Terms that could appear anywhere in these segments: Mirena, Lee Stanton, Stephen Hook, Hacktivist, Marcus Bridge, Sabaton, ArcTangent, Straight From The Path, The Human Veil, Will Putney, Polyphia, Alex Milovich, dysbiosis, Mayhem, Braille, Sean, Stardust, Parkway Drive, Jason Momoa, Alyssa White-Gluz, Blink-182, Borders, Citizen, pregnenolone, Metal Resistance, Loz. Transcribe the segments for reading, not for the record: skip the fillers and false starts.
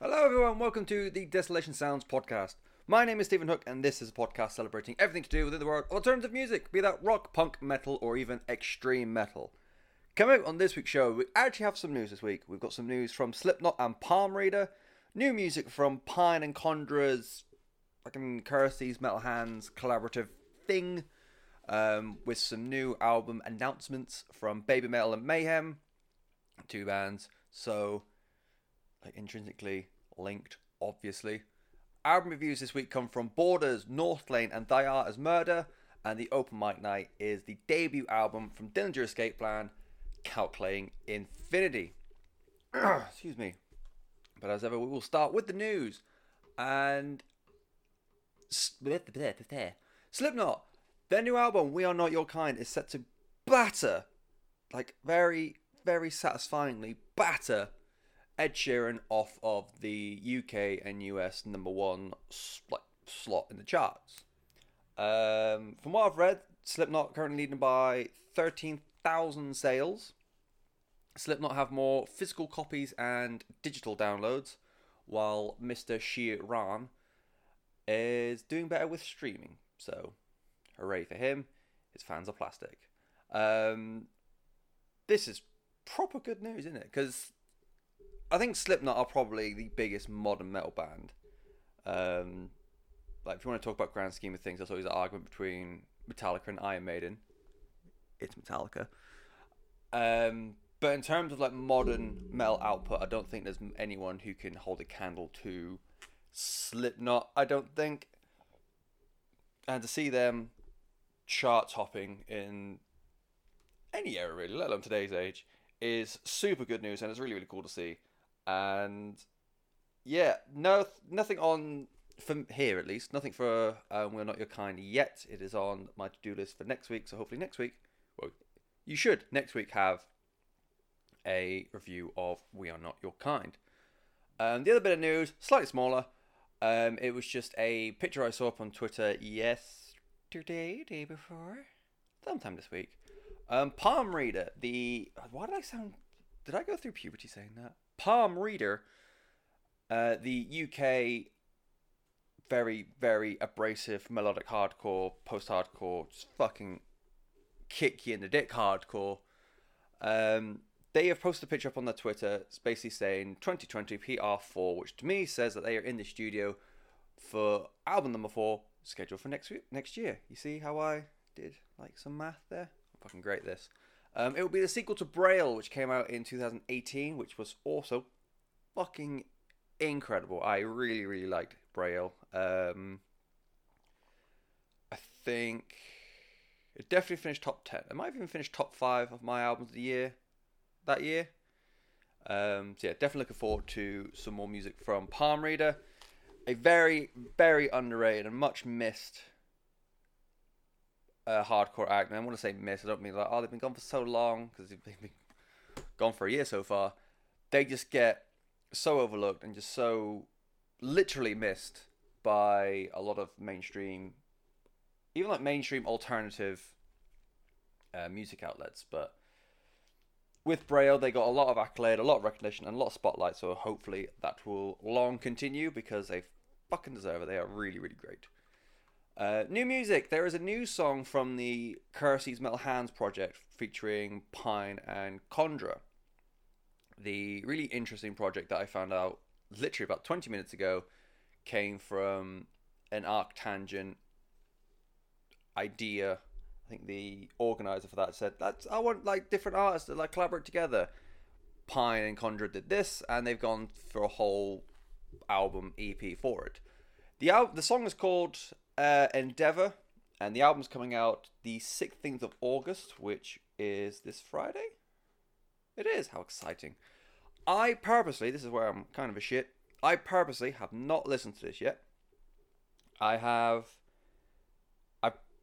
Hello everyone, welcome to the Desolation Sounds podcast. My name is Stephen Hook and this is a podcast celebrating everything to do within the world of alternative music, be that rock, punk, metal or even extreme metal. Coming up on this week's show, we actually have some news this week. We've got some news from Slipknot and Palm Reader, new music from Pine and Condra's fucking Curse These Metal Hands collaborative thing, with some new album announcements from Baby Metal and Mayhem, two bands, so intrinsically linked, obviously. Album reviews this week come from Borders, Northlane and Thy Art Is Murder, and the open mic night is the debut album from Dillinger Escape Plan, Calculating Infinity. Excuse me. But as ever, we will start with the news. And Slipknot, their new album, We Are Not Your Kind, is set to batter, like very, very satisfyingly batter Ed Sheeran off of the UK and US number one slot in the charts. From what I've read, Slipknot currently leading by 13,000 sales. Slipknot have more physical copies and digital downloads, while Mr. Sheeran is doing better with streaming. So, hooray for him. His fans are plastic. This is proper good news, isn't it? Because I think Slipknot are probably the biggest modern metal band. If you want to talk about grand scheme of things, there's always an argument between Metallica and Iron Maiden. It's Metallica. But in terms of modern metal output, I don't think there's anyone who can hold a candle to Slipknot, I don't think. And to see them chart topping in any era really, let alone today's age, is super good news, and it's really, really cool to see. And yeah, nothing on from here, at least nothing for We're Not Your Kind yet. It is on my to-do list for next week, so hopefully next week, well, you should next week have a review of We Are Not Your Kind. The other bit of news, slightly smaller, it was just a picture I saw up on Twitter yesterday, day before, sometime this week. Palm Reader, did I go through puberty saying that? Palm Reader, the UK very, very abrasive melodic hardcore, post-hardcore, just fucking kick you in the dick hardcore. They have posted a picture up on their Twitter, it's basically saying 2020 PR4, which to me says that they are in the studio for album number 4, scheduled for next year. You see how I did some math there? Fucking great this. It will be the sequel to Braille, which came out in 2018, which was also fucking incredible. I really, really liked Braille. I think it definitely finished top 10. It might have even finished top 5 of my albums of the year that year. So yeah, definitely looking forward to some more music from Palm Reader. A very, very underrated and much missed hardcore act. And I want to say miss, I don't mean they've been gone for so long, because they've been gone for a year so far. They just get so overlooked and just so literally missed by a lot of mainstream, even mainstream alternative music outlets. But with Braille, they got a lot of accolade, a lot of recognition and a lot of spotlight, so hopefully that will long continue, because they fucking deserve it. They are really, really great. New music. There is a new song from the Curse These Metal Hands project featuring Pine and Condra. The really interesting project that I found out literally about 20 minutes ago came from an ArcTangent idea. I think the organizer for that said, I want different artists to collaborate together. Pine and Condra did this, and they've gone for a whole album EP for it. The song is called Endeavour, and the album's coming out the 16th of August, which is this Friday. It is. How exciting. This is where I'm kind of a shit, I purposely have not listened to this yet. I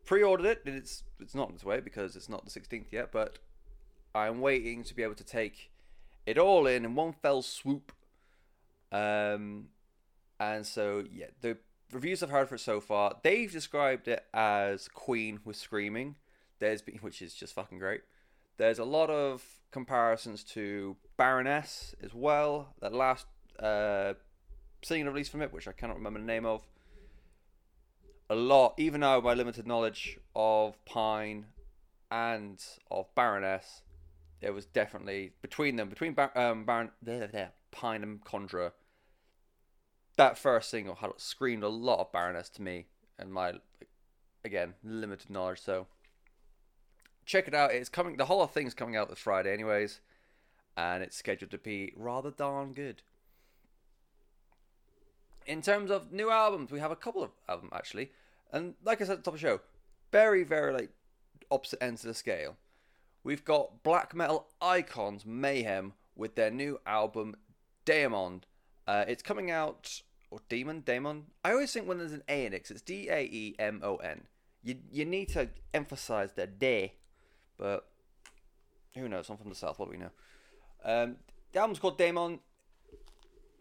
pre-ordered it, and it's not on its way because it's not the 16th yet, but I'm waiting to be able to take it all in one fell swoop. And so yeah, the reviews I've heard for it so far, they've described it as Queen with screaming. Which is just fucking great. There's a lot of comparisons to Baroness as well. That last single release from it, which I cannot remember the name of. A lot, even though my limited knowledge of Pine and of Baroness, there was definitely between them, between Pine and Condra, that first single had screamed a lot of Baroness to me and my, again, limited knowledge. So check it out. It's coming. The whole thing's coming out this Friday, anyways, and it's scheduled to be rather darn good. In terms of new albums, we have a couple of albums, actually. And like I said at the top of the show, very, very like opposite ends of the scale. We've got black metal icons Mayhem with their new album, Daemon. It's coming out, or Daemon? I always think when there's an A in it, it's Daemon. You need to emphasize the day. But who knows? I'm from the South, what do we know? The album's called Daemon.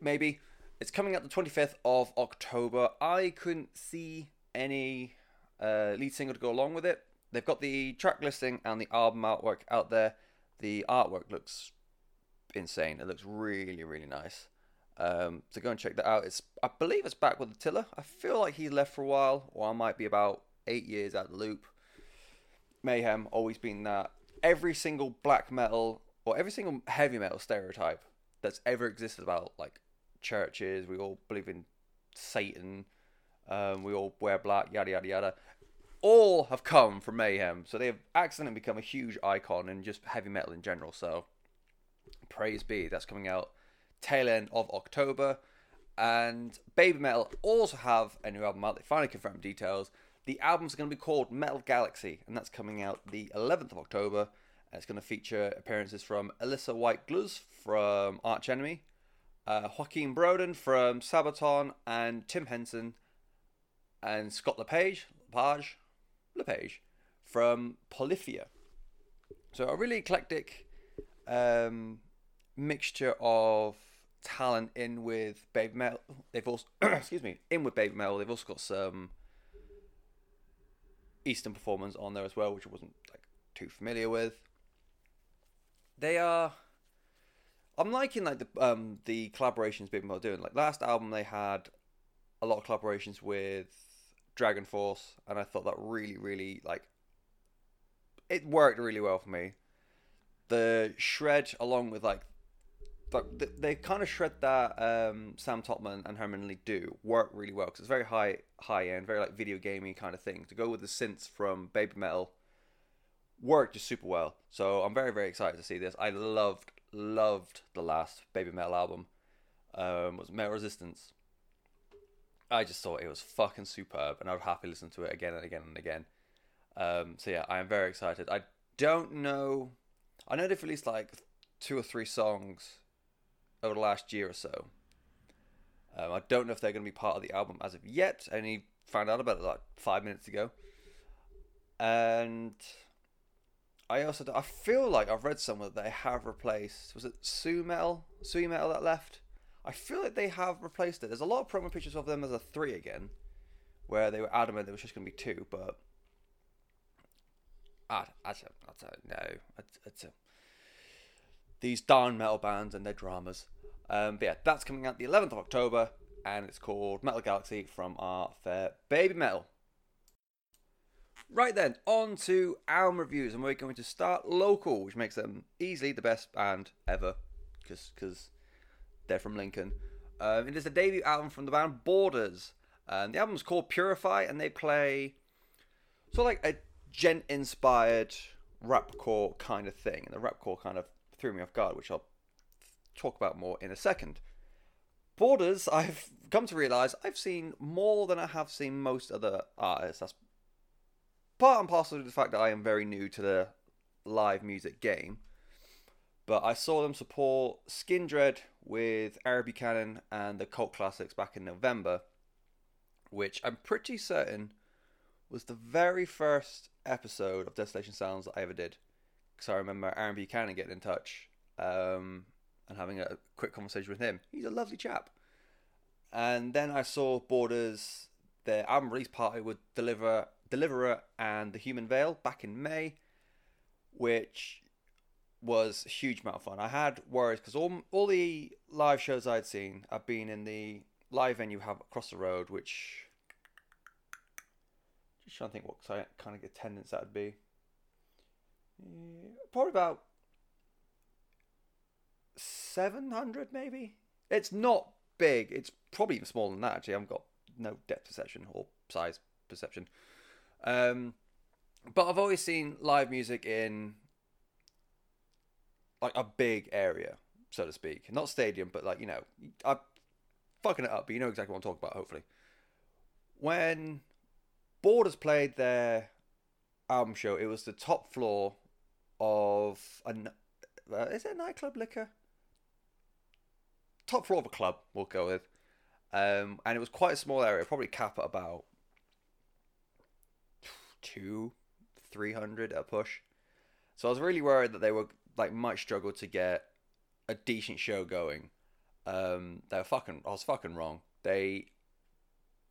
Maybe. It's coming out the 25th of October. I couldn't see any lead single to go along with it. They've got the track listing and the album artwork out there. The artwork looks insane. It looks really, really nice. So go and check that out. I believe it's back with Attila. I feel like he left for a while, or I might be about 8 years out of the loop. Mayhem, always been that. Every single black metal, or every single heavy metal stereotype that's ever existed about, like, churches, we all believe in Satan, we all wear black, yada yada yada, all have come from Mayhem. So they have accidentally become a huge icon in just heavy metal in general. So praise be. That's coming out tail end of October. And Baby Metal also have a new album out. They finally confirmed details. The album's going to be called Metal Galaxy, and that's coming out the 11th of October. And it's going to feature appearances from Alyssa White-Gluz from Arch Enemy, Joaquin Broden from Sabaton, and Tim Henson and Scott LePage from Polyphia. So a really eclectic mixture of talent in with Baby Metal. They've also They've also got some Eastern performance on there as well, which I wasn't like too familiar with. They are. I'm liking like the collaborations people are doing. Like last album, they had a lot of collaborations with Dragon Force, and I thought that really, really like it worked really well for me. The shred along with they kind of shred that Sam Topman and Herman Lee do work really well because it's very high end, very like video gamey kind of thing. To go with the synths from Baby Metal worked just super well. So I'm very, very excited to see this. I loved the last Baby Metal album, was Metal Resistance. I just thought it was fucking superb, and I would happily listen to it again and again and again. So yeah, I am very excited. I don't know. I know they've released like 2 or 3 songs over the last year or so. I don't know if they're going to be part of the album as of yet. I only found out about it like 5 minutes ago, and I feel like I've read somewhere that they have replaced, was it Sui Metal that left? I feel like they have replaced it. There's a lot of promo pictures of them as a 3 again, where they were adamant there was just going to be 2, but I don't know, these darn metal bands and their dramas. But yeah, that's coming out the 11th of October, and it's called Metal Galaxy from our fair Baby Metal. Right then, on to album reviews, and we're going to start local, which makes them easily the best band ever, because they're from Lincoln. It is the debut album from the band Borders. The album's called Purify, and they play sort of like a gent-inspired rapcore kind of thing, and the rapcore kind of threw me off guard, which I'll talk about more in a second. Borders, I've come to realise, I've seen more than I have seen most other artists. That's part and parcel to the fact that I am very new to the live music game. But I saw them support Skindred with Aaron Buchanan and the Cult Classics back in November, which I'm pretty certain was the very first episode of Desolation Sounds that I ever did. Because I remember Aaron Buchanan getting in touch and having a quick conversation with him. He's a lovely chap. And then I saw Borders, their album release party with Deliverer and The Human Veil back in May, which was a huge amount of fun. I had worries because all the live shows I'd seen, I've been in the live venue we have across the road, which... Just trying to think what kind of attendance that would be. Yeah, probably about 700 maybe. It's not big. It's probably even smaller than that, actually. I haven't got no depth perception or size perception. But I've always seen live music in like a big area, so to speak. Not stadium, but like, you know, I'm fucking it up, but you know exactly what I'm talking about, hopefully. When Borders played their album show, it was the top floor of is it a nightclub, Liquor? Top floor of a club, we'll go with. And it was quite a small area, probably cap at about 200-300 at a push. So I was really worried that they were like might struggle to get a decent show going. I was fucking wrong. They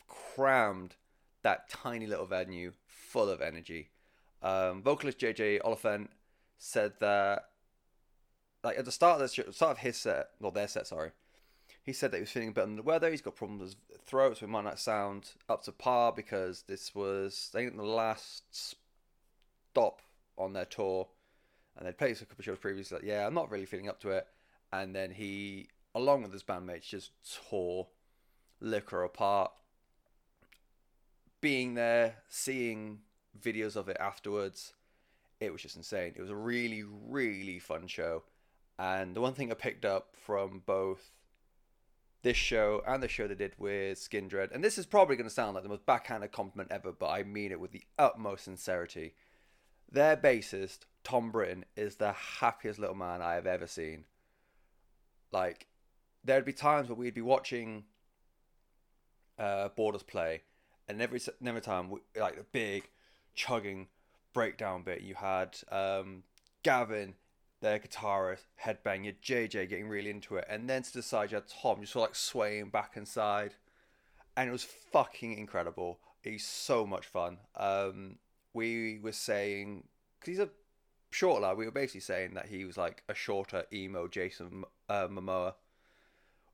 crammed that tiny little venue full of energy. Vocalist JJ Oliphant said that, like at the start of their set, he said that he was feeling a bit under the weather. He's got problems with his throat, so he might not sound up to par because this was, I think, the last stop on their tour, and they'd played a couple of shows previously. Like, yeah, I'm not really feeling up to it. And then he, along with his bandmates, just tore Liquor apart. Being there, seeing videos of it afterwards, it was just insane. It was a really, really fun show. And the one thing I picked up from both this show and the show they did with Skindred, and this is probably going to sound like the most backhanded compliment ever, but I mean it with the utmost sincerity, their bassist, Tom Britton, is the happiest little man I have ever seen. Like, there'd be times where we'd be watching Borders play, and every time, like a big chugging breakdown bit, you had Gavin, their guitarist, headbang, your JJ getting really into it, and then to the side you had Tom, just sort of like swaying back and side, and it was fucking incredible. He's so much fun. We were saying, because he's a short lad, we were basically saying that he was like a shorter emo Jason Momoa,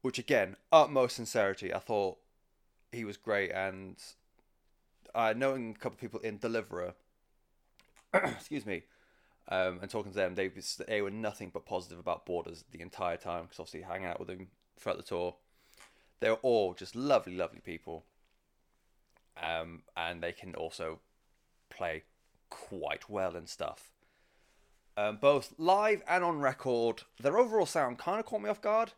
which again, utmost sincerity, I thought he was great. And knowing a couple of people in Deliverer, excuse me, and talking to them, they were nothing but positive about Borders the entire time, because obviously hanging out with them throughout the tour, they were all just lovely, lovely people. And they can also play quite well and stuff. Both live and on record, their overall sound kind of caught me off guard.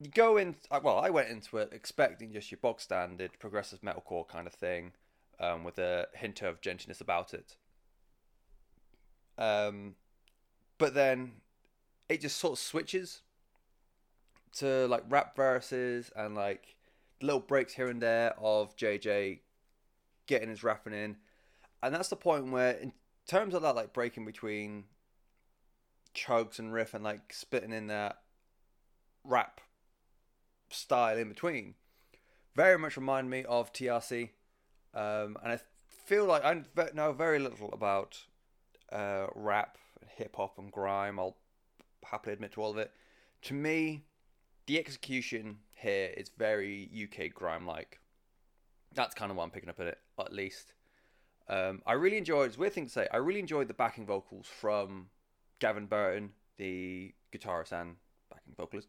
You go in, well, I went into it expecting just your bog standard progressive metalcore kind of thing, with a hint of gentleness about it. But then it just sort of switches to like rap verses and like little breaks here and there of JJ getting his rapping in, and that's the point where, in terms of that like breaking between chugs and riff and like spitting in that rap style in between, very much remind me of TRC, and I feel like I know very little about rap and hip-hop and grime. I'll happily admit to all of it. To me, the execution here is very UK grime like. That's kind of what I'm picking up at it, at least. I really enjoyed, it's a weird thing to say, I really enjoyed the backing vocals from Gavin Burton, the guitarist and backing vocalist.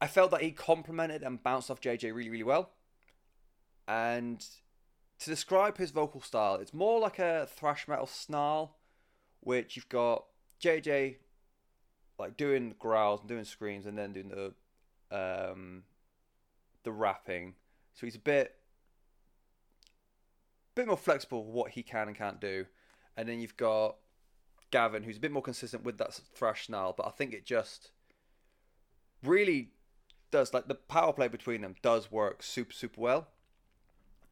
I felt that he complemented and bounced off JJ really, really well. And to describe his vocal style, it's more like a thrash metal snarl, which you've got JJ like doing growls and doing screams and then doing the rapping. So he's a bit more flexible with what he can and can't do. And then you've got Gavin, who's a bit more consistent with that thrash snarl, but I think it just really does, like the power play between them does work super, super well.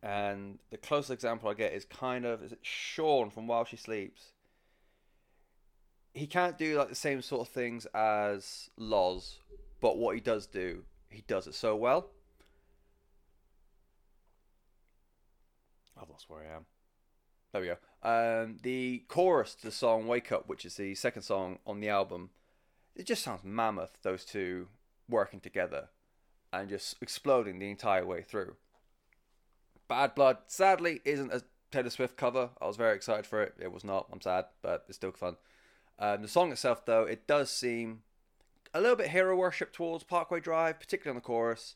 And the closest example I get is is it Sean from While She Sleeps? He can't do like the same sort of things as Loz, but what he does do, he does it so well. I've lost where I am. There we go. The chorus to the song Wake Up, which is the second song on the album, it just sounds mammoth, those two working together. and just exploding the entire way through. Bad Blood, sadly, isn't a Taylor Swift cover. I was very excited for it. It was not. I'm sad, but it's still fun. The song itself, though, it does seem a little bit hero worship towards Parkway Drive, particularly on the chorus.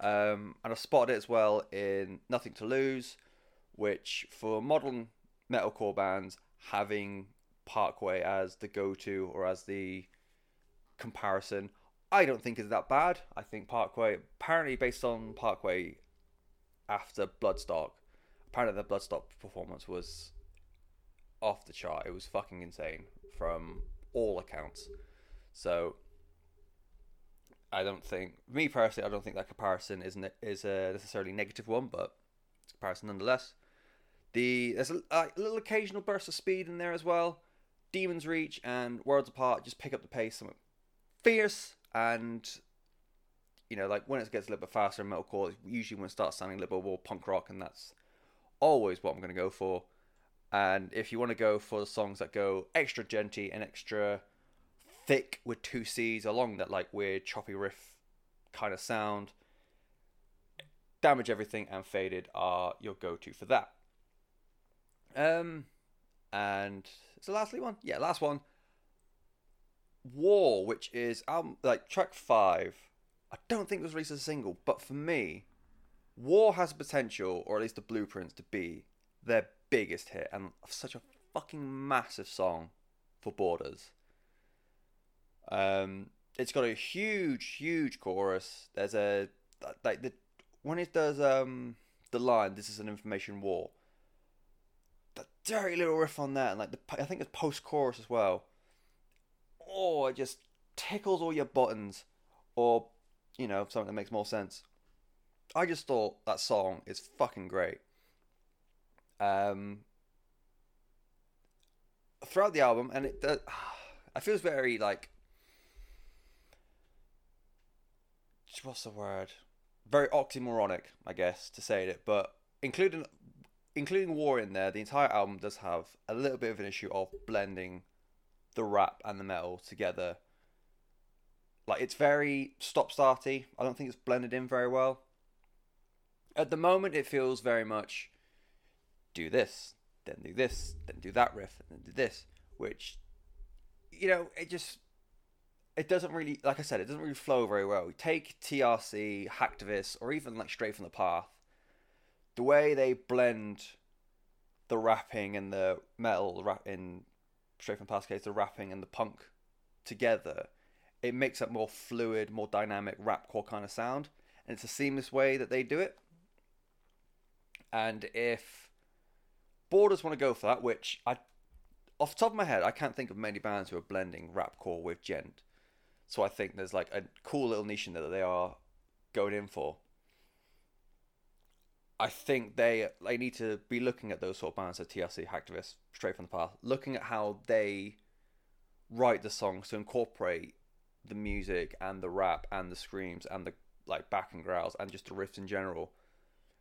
And I spotted it as well in Nothing to Lose, which for modern metalcore bands, having Parkway as the go-to or as the comparison, I don't think is that bad. I think Parkway, apparently based on Parkway after Bloodstock, apparently the Bloodstock performance was off the chart. It was fucking insane from all accounts. So I don't think, me personally, I don't think that comparison is a necessarily negative one, but it's a comparison nonetheless. There's a little occasional burst of speed in there as well. Demon's Reach and Worlds Apart just pick up the pace somewhat fierce, and you know, like when it gets a little bit faster in metalcore, usually when it starts sounding a little bit more punk rock, and that's always what I'm going to go for. And if you want to go for the songs that go extra genty and extra thick with two C's along that like weird choppy riff kind of sound, Damage Everything and Faded are your go-to for that. And it's the last one, War, which is album, like track 5. I don't think it was released as a single, but for me, War has the potential, or at least the blueprints, to be their biggest hit, and such a fucking massive song for Borders. It's got a huge chorus. There's a like the when it does the line, "This is an information war," that dirty little riff on that, and like the I think it's post-chorus as well. Oh, it just tickles all your buttons, or you know, something that makes more sense. I just thought that song is fucking great. Throughout the album, and it does, I feels very like, what's the word? Very oxymoronic, I guess, to say it. But including War in there, the entire album does have a little bit of an issue of blending the rap and the metal together. Like, it's very stop-starty. I don't think it's blended in very well. At the moment, it feels very much do this, then do that riff, and then do this, which, you know, it doesn't really, like I said, it doesn't really flow very well. We take TRC, Hacktivist, or even like Straight From The Path, the way they blend the rapping and the metal, the rap in Straight From The Path's case, the rapping and the punk together, it makes up more fluid, more dynamic rapcore kind of sound, and it's a seamless way that they do it. And if Borders want to go for that, which I, off the top of my head, I can't think of many bands who are blending rapcore with gent. So I think there's like a cool little niche in there that they are going in for. I think they need to be looking at those sort of bands, like TRC, Hacktivist, Straight From The Path, looking at how they write the songs to incorporate the music and the rap and the screams and the like backing growls and just the riffs in general.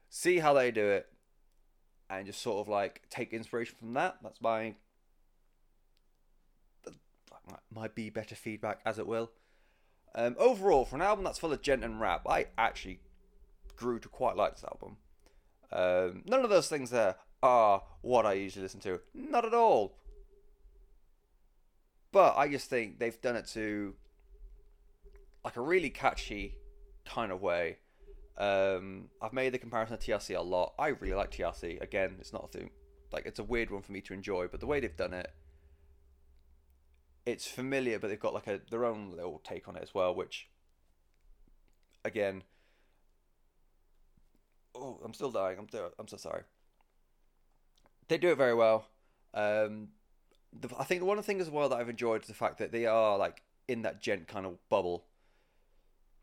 See how they do it and just sort of like take inspiration from that. That's my be better feedback, as it will. Overall, for an album that's full of gent and rap, I actually grew to quite like this album. None of those things there are what I usually listen to. Not at all. But I just think they've done it to like a really catchy kind of way. I've made the comparison to TRC a lot. I really like TRC. Again, it's not a thing, like it's a weird one for me to enjoy, but the way they've done it, it's familiar, but they've got like their own little take on it as well, which, again, oh, I'm still dying. I'm so sorry. They do it very well. I think one of the things as well that I've enjoyed is the fact that they are like in that gent kind of bubble.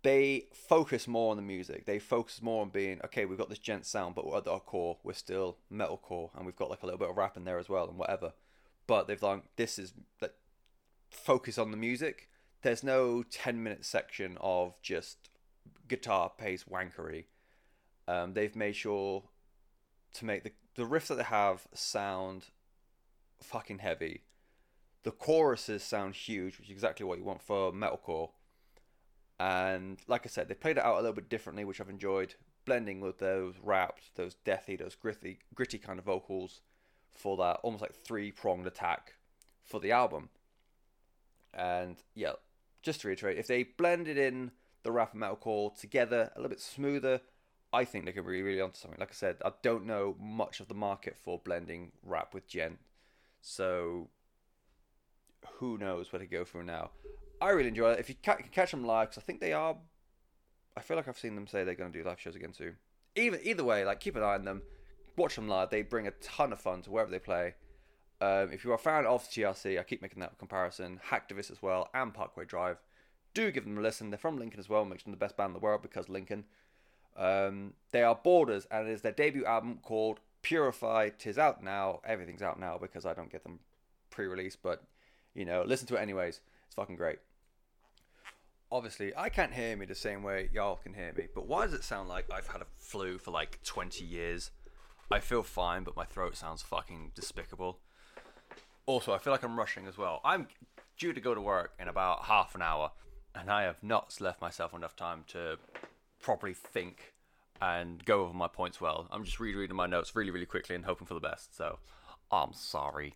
They focus more on the music. They focus more on being, okay, we've got this gent sound, but at our core, we're still metalcore, and we've got like a little bit of rap in there as well and whatever. But they've done, this is like, focus on the music. There's no 10-minute section of just guitar pace wankery. They've made sure to make the riffs that they have sound fucking heavy. The choruses sound huge, which is exactly what you want for metalcore. And like I said, they played it out a little bit differently, which I've enjoyed, blending with those raps, those deathy, those gritty kind of vocals for that almost like three-pronged attack for the album. And yeah, just to reiterate, if they blended in the rap and metalcore together a little bit smoother, I think they could be really onto something. Like I said, I don't know much of the market for blending rap with gent, so who knows where to go from now. I really enjoy it. If you can catch them live, because I think they are... I feel like I've seen them say they're going to do live shows again soon. Either way, like, keep an eye on them. Watch them live. They bring a ton of fun to wherever they play. If you are a fan of TRC, I keep making that comparison, Hacktivist as well, and Parkway Drive, do give them a listen. They're from Lincoln as well, makes them the best band in the world because Lincoln. They are Borders, and it is their debut album called Purify. Tis out now. Everything's out now because I don't get them pre-release, but, you know, listen to it anyways. It's fucking great. Obviously, I can't hear me the same way y'all can hear me, but why does it sound like I've had a flu for like 20 years? I feel fine, but my throat sounds fucking despicable. Also, I feel like I'm rushing as well. I'm due to go to work in about half an hour, and I have not left myself enough time to properly think and go over my points well. I'm just rereading my notes really, really quickly and hoping for the best. So, I'm sorry.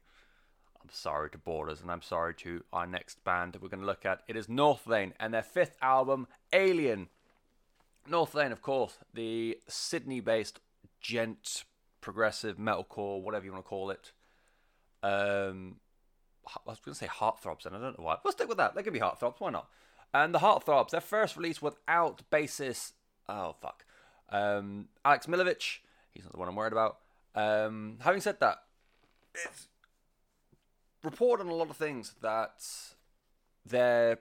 I'm sorry to Borders, and I'm sorry to our next band that we're going to look at. It is Northlane and their fifth album, Alien. Northlane, of course, the Sydney-based gent, progressive, metalcore, whatever you want to call it. I was going to say Heartthrobs, and I don't know why. We'll stick with that. They could be Heartthrobs. Why not? And the Heartthrobs, their first release without bassist... Oh, fuck. Alex Milovich. He's not the one I'm worried about. Having said that, it's reported on a lot of things that their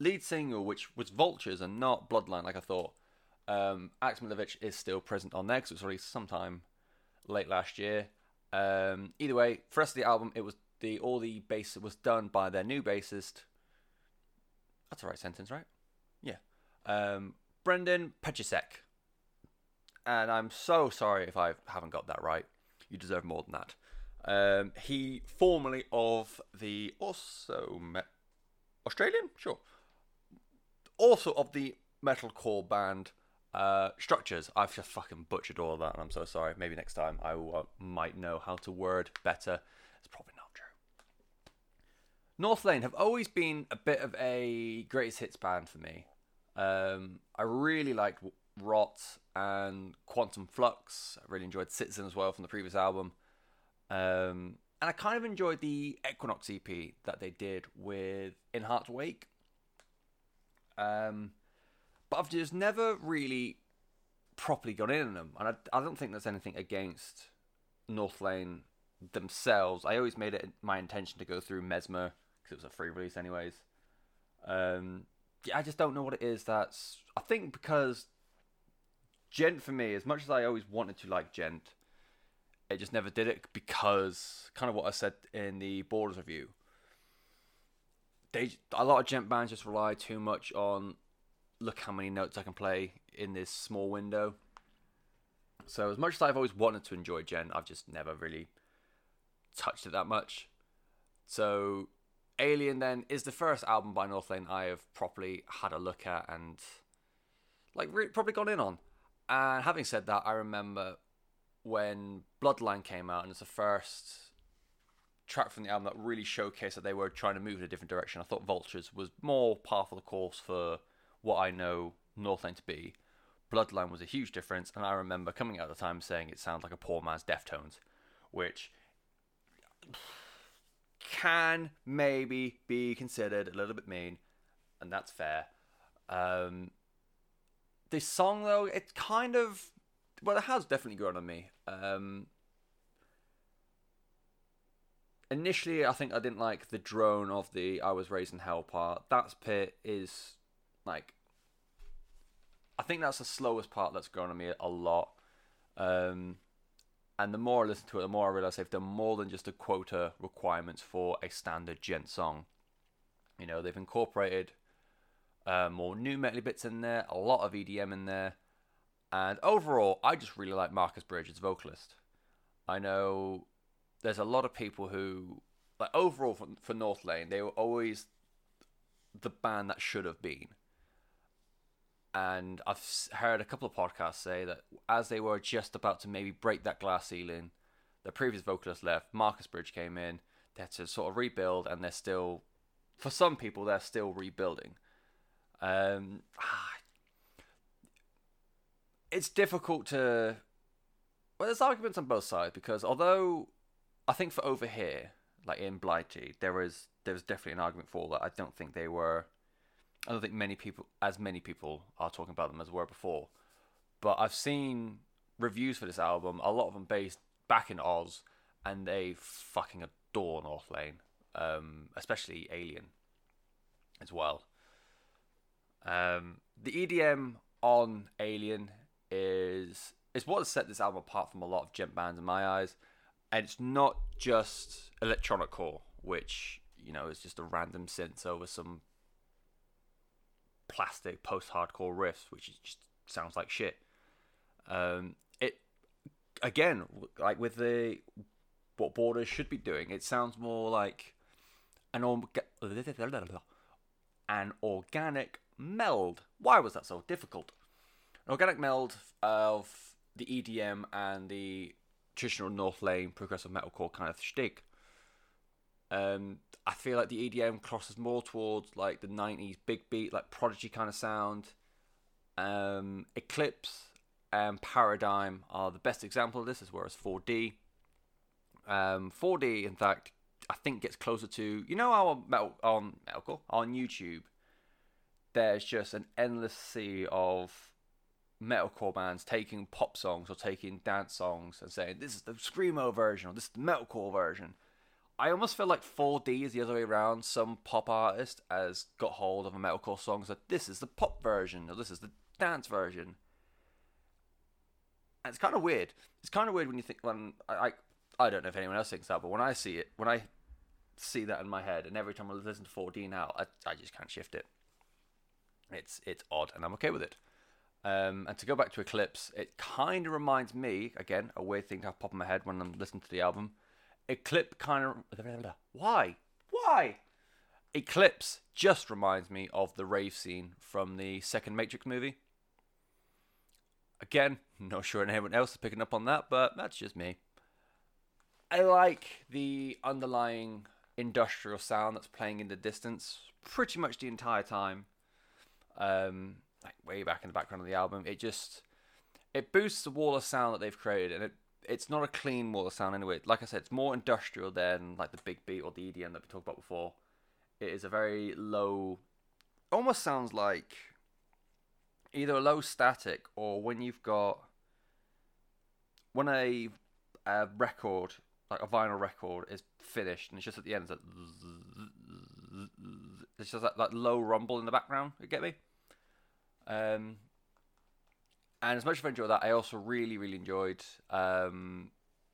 lead single, which was Vultures and not Bloodline, like I thought, Alex Milovich is still present on there because it was released sometime late last year. Either way, for the rest of the album, it was all the bass was done by their new bassist. That's the right sentence, right? Yeah. Brendan Pejasek. And I'm so sorry if I haven't got that right. You deserve more than that. He formerly of the Australian? Sure. Also of the metalcore band Structures. I've just fucking butchered all of that, and I'm so sorry. Maybe next time I might know how to word better. It's probably not true. Northlane have always been a bit of a greatest hits band for me. I really liked Rot and Quantum Flux. I really enjoyed Citizen as well from the previous album. And I kind of enjoyed the Equinox EP that they did with In Heart's Wake. But I've just never really properly gone in on them. And I don't think there's anything against Northlane themselves. I always made it my intention to go through Mesmer because it was a free release anyways. I just don't know what it is that's... I think because gent for me, as much as I always wanted to like gent, it just never did it because kind of what I said in the Borders review. A lot of gent bands just rely too much on look how many notes I can play in this small window. So as much as I've always wanted to enjoy gent, I've just never really touched it that much. So Alien then is the first album by Northlane I have properly had a look at and like really probably gone in on. And having said that, I remember when Bloodline came out, and it's the first track from the album that really showcased that they were trying to move in a different direction. I thought Vultures was more par for the course for what I know Northlane to be. Bloodline was a huge difference, and I remember coming out at the time saying it sounds like a poor man's Deftones, which can maybe be considered a little bit mean, and that's fair. This song, though, it's kind of... Well, it has definitely grown on me. Initially, I think I didn't like the drone of the I Was Raised in Hell part. That bit is, like... I think that's the slowest part that's grown on me a lot. And the more I listen to it, the more I realise they've done more than just the quota requirements for a standard gent song. You know, they've incorporated more new metal bits in there, a lot of EDM in there. And overall, I just really like Marcus Bridge as vocalist. I know there's a lot of people who, like overall for Northlane, they were always the band that should have been. And I've heard a couple of podcasts say that as they were just about to maybe break that glass ceiling, the previous vocalist left, Marcus Bridge came in, they had to sort of rebuild, and they're still, for some people, they're still rebuilding. It's difficult to... Well, there's arguments on both sides, because although I think for over here, like in Blighty, there was definitely an argument for that. I don't think as many people are talking about them as were before. But I've seen reviews for this album, a lot of them based back in Oz, and they fucking adore Northlane, especially Alien as well. The EDM on Alien is what has set this album apart from a lot of gent bands in my eyes, and it's not just electroniccore, which, you know, is just a random synth over some plastic post-hardcore riffs, which just sounds like shit. It again, like with the what Borders should be doing, it sounds more like an organic meld. Why was that so difficult? An organic meld of the EDM and the traditional Northlane progressive metalcore kind of shtick. I feel like the EDM crosses more towards like the 90s big beat, like Prodigy kind of sound. Eclipse and Paradigm are the best example of this, as well as 4D. 4D, in fact, I think gets closer to, you know, on YouTube, there's just an endless sea of metalcore bands taking pop songs or taking dance songs and saying, this is the screamo version, or this is the metalcore version. I almost feel like 4D is the other way around. Some pop artist has got hold of a metalcore song and said, this is the pop version, or this is the dance version. And it's kind of weird. It's kind of weird when you think, I don't know if anyone else thinks that, but when I see that in my head, and every time I listen to 4D now, I just can't shift it. It's odd, and I'm okay with it. And to go back to Eclipse, it kind of reminds me, again, a weird thing to have pop in my head when I'm listening to the album, Eclipse just reminds me of the rave scene from the second Matrix movie. Again, not sure anyone else is picking up on that, but that's just me. I like the underlying industrial sound that's playing in the distance pretty much the entire time. Like way back in the background of the album, it boosts the wall of sound that they've created, and it's not a clean wall of sound anyway. Like I said, it's more industrial than like the big beat or the EDM that we talked about before. It is a very low, almost sounds like either a low static, or when a record, like a vinyl record, is finished and it's just at the end, it's just that low rumble in the background. You get me? And as much as I enjoyed that, I also really, really enjoyed,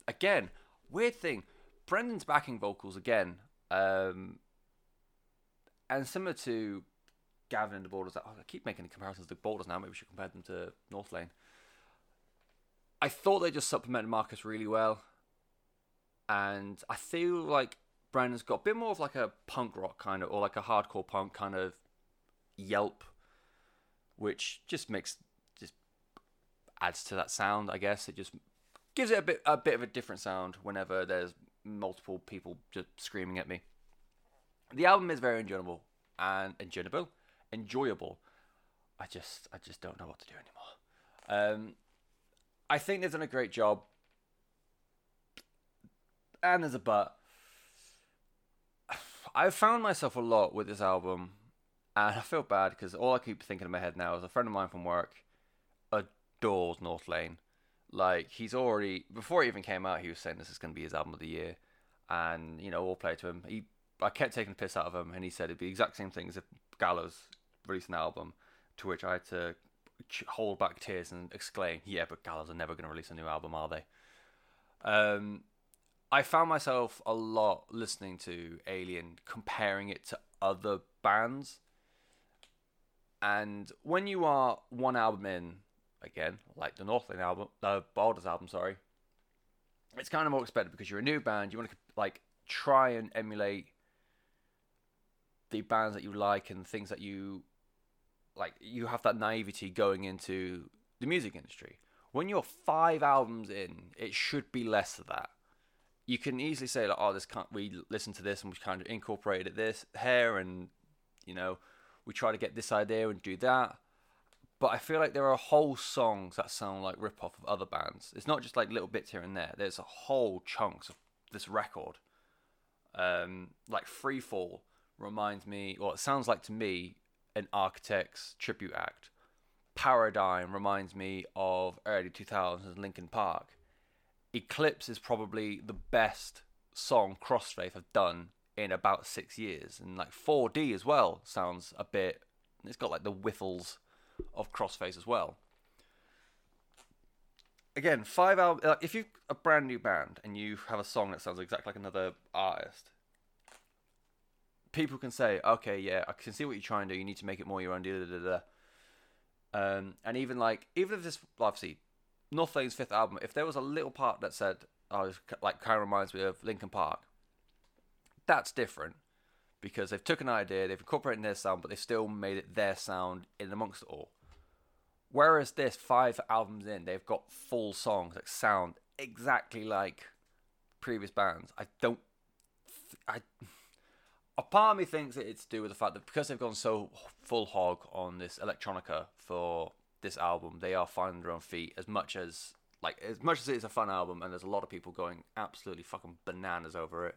again, weird thing, Brendan's backing vocals again, and similar to Gavin and the Borders, I keep making the comparisons to the Borders now, maybe we should compare them to Northlane. I thought they just supplemented Marcus really well, and I feel like Brendan's got a bit more of like a punk rock kind of, or like a hardcore punk kind of yelp, which just adds to that sound, I guess. It just gives it a bit of a different sound whenever there's multiple people just screaming at me. The album is very enjoyable and enjoyable. I just don't know what to do anymore. I think they've done a great job. And there's a but. I've found myself a lot with this album. And I feel bad because all I keep thinking in my head now is a friend of mine from work adores Northlane. Like, he's already, before it even came out, he was saying this is going to be his album of the year. And, you know, all play to him. I kept taking the piss out of him, and he said it'd be the exact same thing as if Gallows released an album, to which I had to hold back tears and exclaim, yeah, but Gallows are never going to release a new album, are they? I found myself a lot listening to Alien, comparing it to other bands. And when you are one album in, again, like the Northlane album, the Borders album, sorry, it's kind of more expected because you're a new band. You want to like try and emulate the bands that you like and things that you like, you have that naivety going into the music industry. When you're 5 albums in, it should be less of that. You can easily say, like, oh, this can't, we listened to this and we kind of incorporated this here, and, you know, we try to get this idea and do that. But I feel like there are whole songs that sound like rip-off of other bands. It's not just like little bits here and there. There's a whole chunks of this record. Like Freefall reminds me, well, it sounds like to me, an Architects tribute act. Paradigm reminds me of early 2000s Linkin Park. Eclipse is probably the best song Crossfaith have done in about 6 years. And like 4D as well sounds a bit, it's got like the whiffles of Crossface as well. Again, 5 albums. If you're a brand new band and you have a song that sounds exactly like another artist, people can say, okay, yeah, I can see what you're trying to do. You need to make it more your own. And even like, even if this, obviously, Northlane's 5th album, if there was a little part that said, oh, like, kind of reminds me of Linkin Park, that's different. Because they've took an idea, they've incorporated their sound, but they've still made it their sound in amongst it all. Whereas this, 5 albums in, they've got full songs that sound exactly like previous bands. A part of me thinks that it's to do with the fact that because they've gone so full hog on this electronica for this album, they are finding their own feet as much as it is a fun album and there's a lot of people going absolutely fucking bananas over it.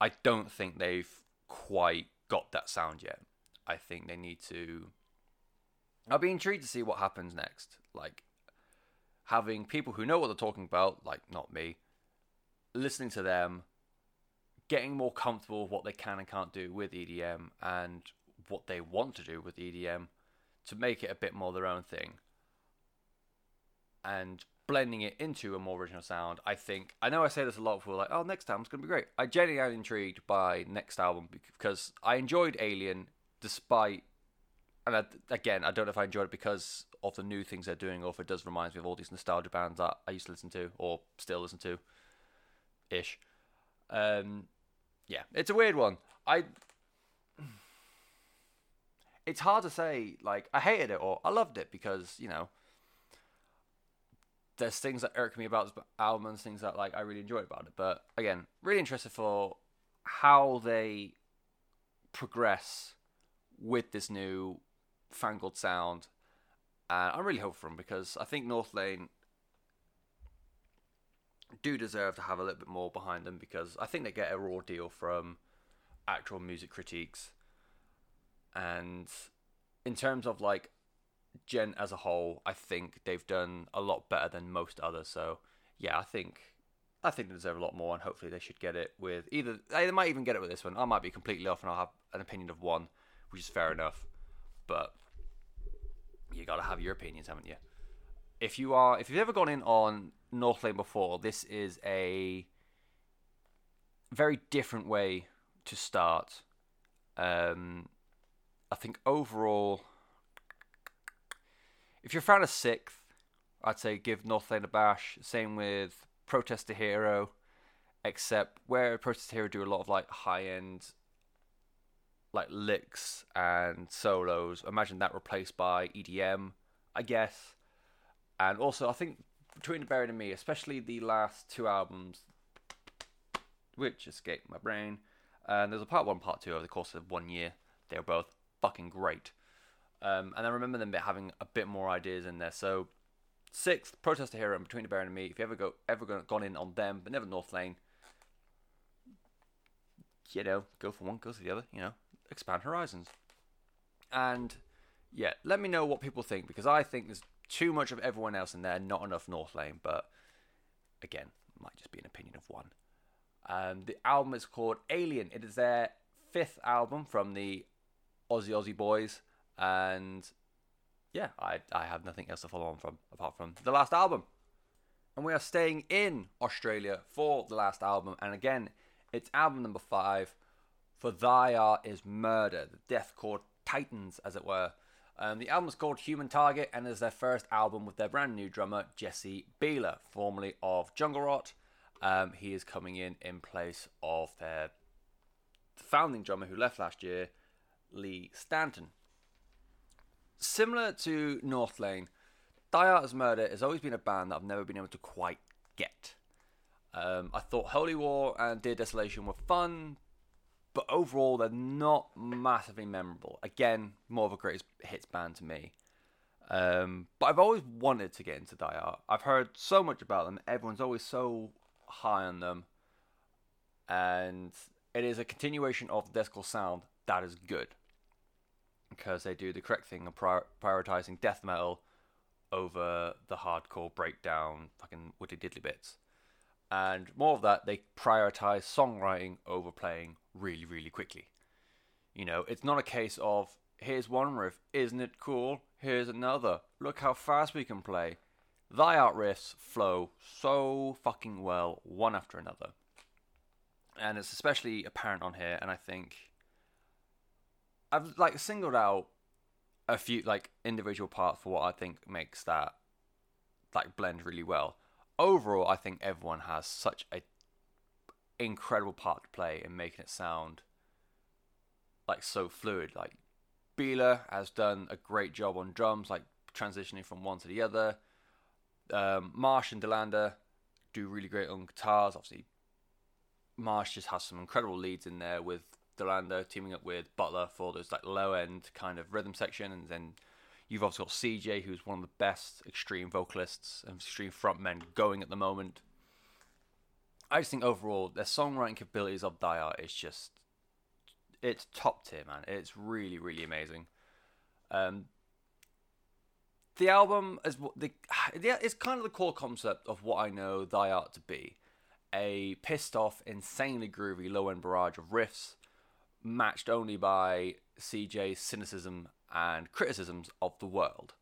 I don't think they've quite got that sound yet. I think they need to... I'll be intrigued to see what happens next. Like, having people who know what they're talking about, like not me, listening to them, getting more comfortable with what they can and can't do with EDM and what they want to do with EDM to make it a bit more their own thing. And blending it into a more original sound, I think. I know I say this a lot, people are like, oh, next album's going to be great. I genuinely am intrigued by next album because I enjoyed Alien despite... And again, I don't know if I enjoyed it because of the new things they're doing or if it does remind me of all these nostalgia bands that I used to listen to or still listen to-ish. Yeah, it's a weird one. It's hard to say, like, I hated it or I loved it because, you know... There's things that irk me about this album and things that, like, I really enjoy about it. But, again, really interested for how they progress with this new fangled sound. And I'm really hopeful for them because I think Northlane do deserve to have a little bit more behind them because I think they get a raw deal from actual music critiques. And in terms of, like, Gen as a whole, I think they've done a lot better than most others. So yeah, I think they deserve a lot more, and hopefully they should get it with either. They might even get it with this one. I might be completely off, and I'll have an opinion of one, which is fair enough. But you gotta have your opinions, haven't you? If you've ever gone in on Northlane before, this is a very different way to start. I think overall, if you're found a 6th, I'd say give Northlane a bash. Same with Protest to Hero, except where Protest to Hero do a lot of like high-end like licks and solos. Imagine that replaced by EDM, I guess. And also, I think between Buried and Me, especially the last 2 albums, which escaped my brain, and there's a part 1, part 2 over the course of 1 year. They were both fucking great. And I remember them having a bit more ideas in there. So, 6th, Protest to Hero, and Between the Baron and Me. If you ever gone in on them, but never Northlane, you know, go for one, go for the other. You know, expand horizons. And yeah, let me know what people think because I think there's too much of everyone else in there, not enough Northlane. But again, it might just be an opinion of one. The album is called Alien. It is their 5th album from the Aussie Boys. And yeah, I have nothing else to follow on from apart from the last album. And we are staying in Australia for the last album. And again, it's album number 5 for Thy Art Is Murder, the deathcore titans, as it were. The album is called Human Target and is their first album with their brand new drummer, Jesse Beeler, formerly of Jungle Rot. He is coming in place of their the founding drummer who left last year, Lee Stanton. Similar to Northlane, Thy Art Is Murder has always been a band that I've never been able to quite get. I thought Holy War and Dear Desolation were fun, but overall they're not massively memorable. Again, more of a greatest hits band to me. But I've always wanted to get into Thy Art. I've heard so much about them. Everyone's always so high on them. And it is a continuation of the Deathcore sound that is good, because they do the correct thing of prioritizing death metal over the hardcore breakdown fucking woody diddly bits. And more of that, they prioritize songwriting over playing really, really quickly. You know, it's not a case of, here's one riff, isn't it cool? Here's another, look how fast we can play. Thy Art riffs flow so fucking well, one after another. And it's especially apparent on here, and I think I've like singled out a few like individual parts for what I think makes that like blend really well. Overall, I think everyone has such a incredible part to play in making it sound like so fluid. Like Bela has done a great job on drums, like transitioning from one to the other. Marsh and Delander do really great on guitars. Obviously, Marsh just has some incredible leads in there with Delander teaming up with Butler for those like low end kind of rhythm section, and then you've also got CJ, who's one of the best extreme vocalists and extreme frontmen going at the moment. I just think overall their songwriting capabilities of Thy Art is just, it's top tier, man. It's really, really amazing. The album is it's kind of the core concept of what I know Thy Art to be: a pissed off, insanely groovy low end barrage of riffs, matched only by CJ's cynicism and criticisms of the world.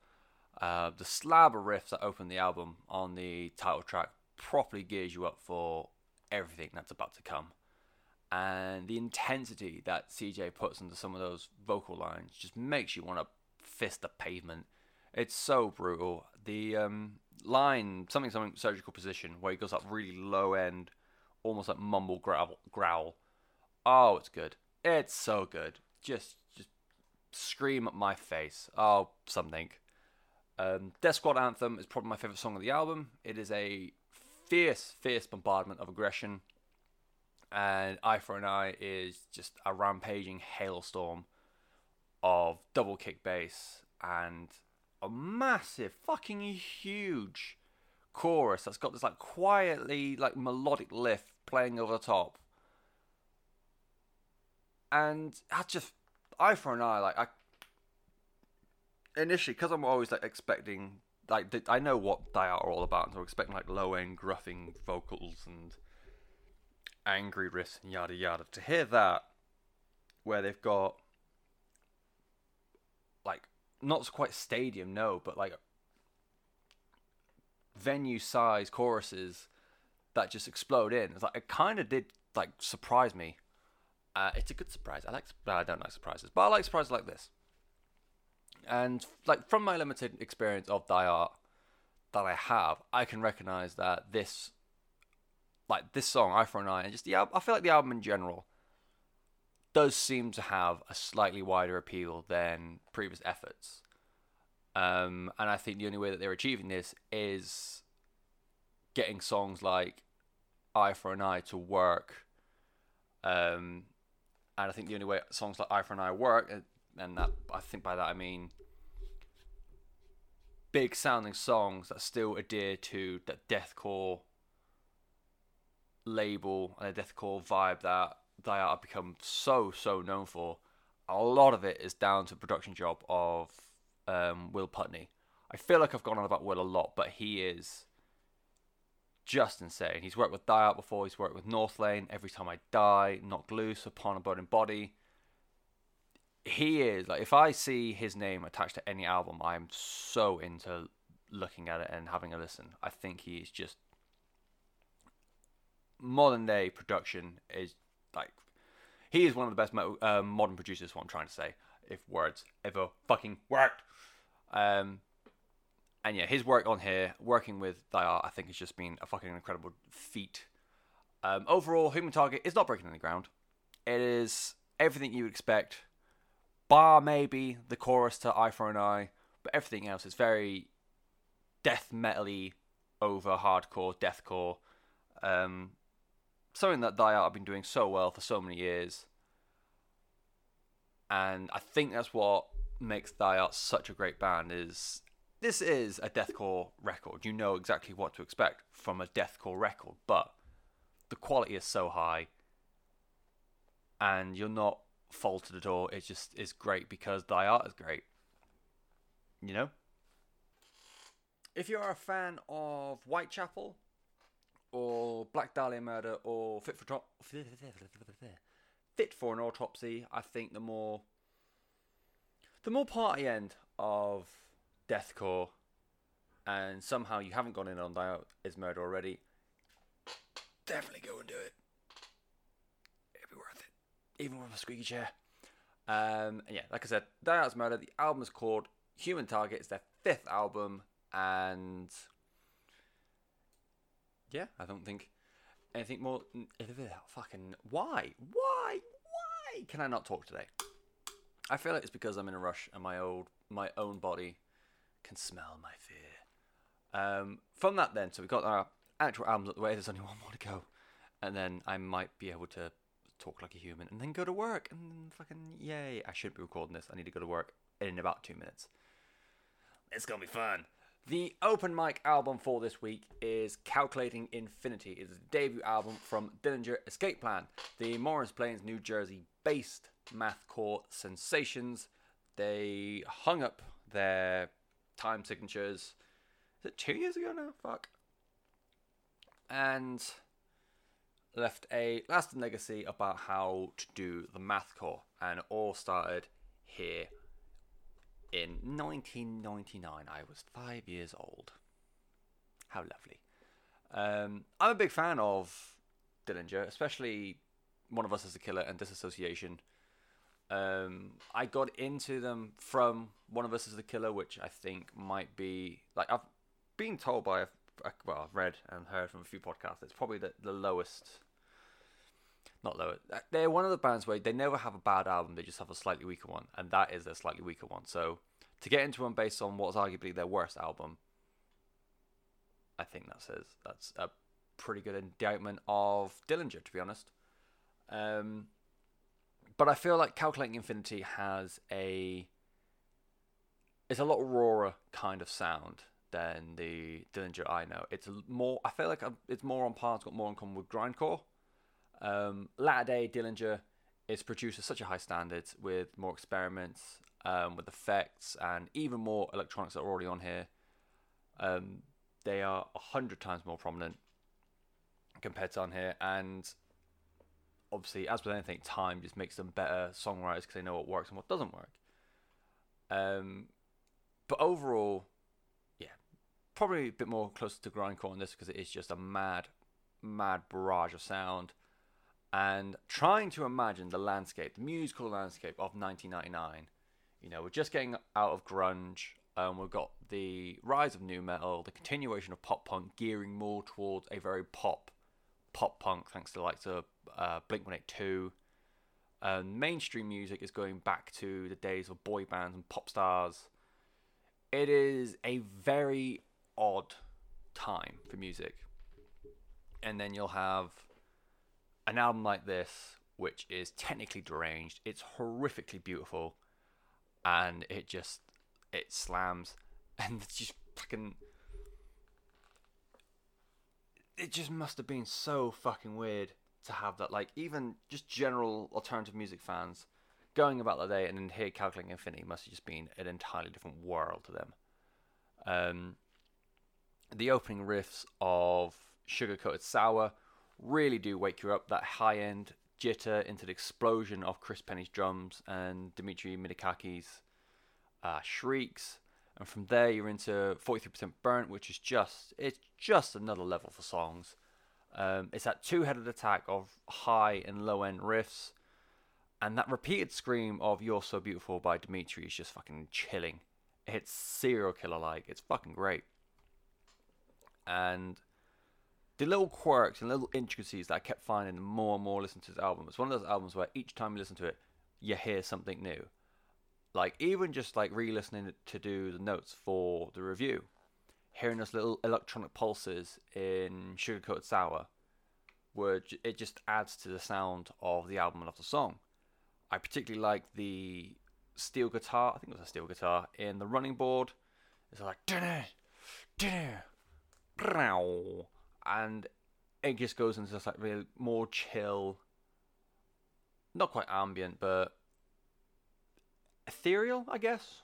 The slab of riffs that open the album on the title track properly gears you up for everything that's about to come. And the intensity that CJ puts into some of those vocal lines just makes you want to fist the pavement. It's so brutal. The line, something, surgical position, where he goes up really low end, almost like mumble growl. Oh, it's good. It's so good. Just scream at my face. Oh, something. Death Squad Anthem is probably my favourite song of the album. It is a fierce bombardment of aggression. And Eye for an Eye is just a rampaging hailstorm of double kick bass and a massive, fucking huge chorus that's got this like quietly like melodic lift playing over the top. And I just, Eye for an Eye, like, I initially, because I'm always like expecting, like, I know what they are all about, and so I'm expecting like low end gruffing vocals and angry riffs and yada yada. To hear that, where they've got like not quite stadium, no, but like venue size choruses that just explode in, it's like, it kind of did like surprise me. It's a good surprise. I don't like surprises, but I like surprises like this. And like from my limited experience of Thy Art that I have, I can recognize that this song, Eye for an Eye, and just I feel like the album in general does seem to have a slightly wider appeal than previous efforts. And I think the only way that they're achieving this is getting songs like Eye for an Eye to work. And I think the only way songs like Eye for an Eye work, and that, I think by that I mean big sounding songs that still adhere to that deathcore label and the deathcore vibe that Thy Art have become so known for. A lot of it is down to the production job of Will Putney. I feel like I've gone on about Will a lot, but he is just insane. He's worked with Thy Art before, he's worked with Northlane, Every Time I Die, Knocked Loose, Upon a Burning Body. He is, like, if I see his name attached to any album, I'm so into looking at it and having a listen. I think he is just, modern day production is, like, he is one of the best modern producers, what I'm trying to say, if words ever fucking worked. And yeah, his work on here, working with Thy Art, I think has just been a fucking incredible feat. Overall, Human Target is not breaking any ground. It is everything you would expect, bar maybe the chorus to Eye for an Eye, but everything else is very death metal-y over hardcore, deathcore. Something that Thy Art have been doing so well for so many years. And I think that's what makes Thy Art such a great band, is this is a deathcore record. You know exactly what to expect from a deathcore record, but the quality is so high and you're not faulted at all. It just is great because Thy Art is great. You know? If you're a fan of Whitechapel, or Black Dahlia Murder, or Fit for an Autopsy, I think the more party end of deathcore, and somehow you haven't gone in on Thy Art Is Murder already, definitely go and do it. It'd be worth it, even with a squeaky chair. And yeah, like I said, Thy Art Is Murder. The album is called Human Target. It's their 5th album, and yeah, I don't think anything more. Fucking why can I not talk today? I feel like it's because I'm in a rush and my own body can smell my fear. From that then, so we've got our actual albums out the way. There's only one more to go, and then I might be able to talk like a human and then go to work and then fucking yay! I shouldn't be recording this. I need to go to work in about 2 minutes. It's gonna be fun. The open mic album for this week is Calculating Infinity. It's a debut album from Dillinger Escape Plan, the Morris Plains, New Jersey-based mathcore sensations. They hung up their time signatures, is it 2 years ago now? Fuck. And left a lasting legacy about how to do the mathcore. And it all started here. In 1999, I was 5 years old. How lovely. I'm a big fan of Dillinger, especially One of Us Is a Killer and Disassociation. I got into them from One of Us Is a Killer, which I think might be... like I've been told by... well, I've read and heard from a few podcasts. It's probably the lowest... not lower. They're one of the bands where they never have a bad album. They just have a slightly weaker one. And that is their slightly weaker one. So to get into one based on what's arguably their worst album, I think that's a pretty good indictment of Dillinger, to be honest. But I feel like Calculating Infinity has it's a lot rawer kind of sound than the Dillinger I know. It's more, I feel like it's more on par. It's got more in common with grindcore. Latter-day Dillinger is produced at such a high standard, with more experiments, with effects, and even more electronics that are already on here. They are 100 times more prominent compared to on here, and obviously, as with anything, time just makes them better songwriters because they know what works and what doesn't work. But overall, yeah, probably a bit more closer to grindcore on this because it is just a mad barrage of sound. And trying to imagine the landscape, the musical landscape of 1999. You know, we're just getting out of grunge. We've got the rise of nu metal, the continuation of pop punk, gearing more towards a very pop punk, thanks to the likes of Blink-182. Mainstream music is going back to the days of boy bands and pop stars. It is a very odd time for music. And then you'll have an album like this, which is technically deranged. It's horrifically beautiful, and it slams, and it's just fucking... it just must have been so fucking weird to have that, like, even just general alternative music fans going about that day and then here Calculating Infinity must have just been an entirely different world to them. The opening riffs of Sugar Coated Sour really do wake you up. That high-end jitter into the explosion of Chris Penny's drums and Dimitri Midakaki's shrieks, and from there you're into 43% Burnt, which is just another level for songs. It's that two-headed attack of high and low-end riffs, and that repeated scream of "You're So Beautiful" by Dimitri is just fucking chilling. It's serial killer-like. It's fucking great. And the little quirks and little intricacies that I kept finding the more and more listening to this album. It's one of those albums where each time you listen to it, you hear something new. Like, even just like re-listening to do the notes for the review, hearing those little electronic pulses in Sugar Coated Sour, where it just adds to the sound of the album and of the song. I particularly like the steel guitar, I think it was a steel guitar, in The Running Board. It's like, and it just goes into this like really more chill, not quite ambient, but ethereal, I guess.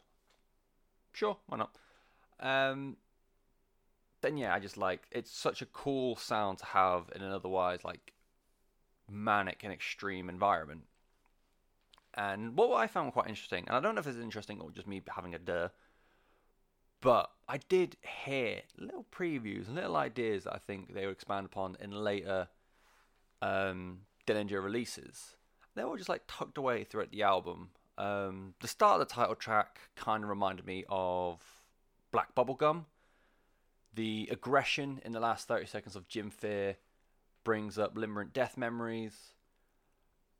Sure, why not? Then yeah, I just like, it's such a cool sound to have in an otherwise like manic and extreme environment. And what I found quite interesting, and I don't know if it's interesting or just me having a duh, but I did hear little previews and little ideas that I think they would expand upon in later Dillinger releases. They were just like tucked away throughout the album. The start of the title track kind of reminded me of Black Bubblegum. The aggression in the last 30 seconds of Gym Fear brings up Limerent Death memories.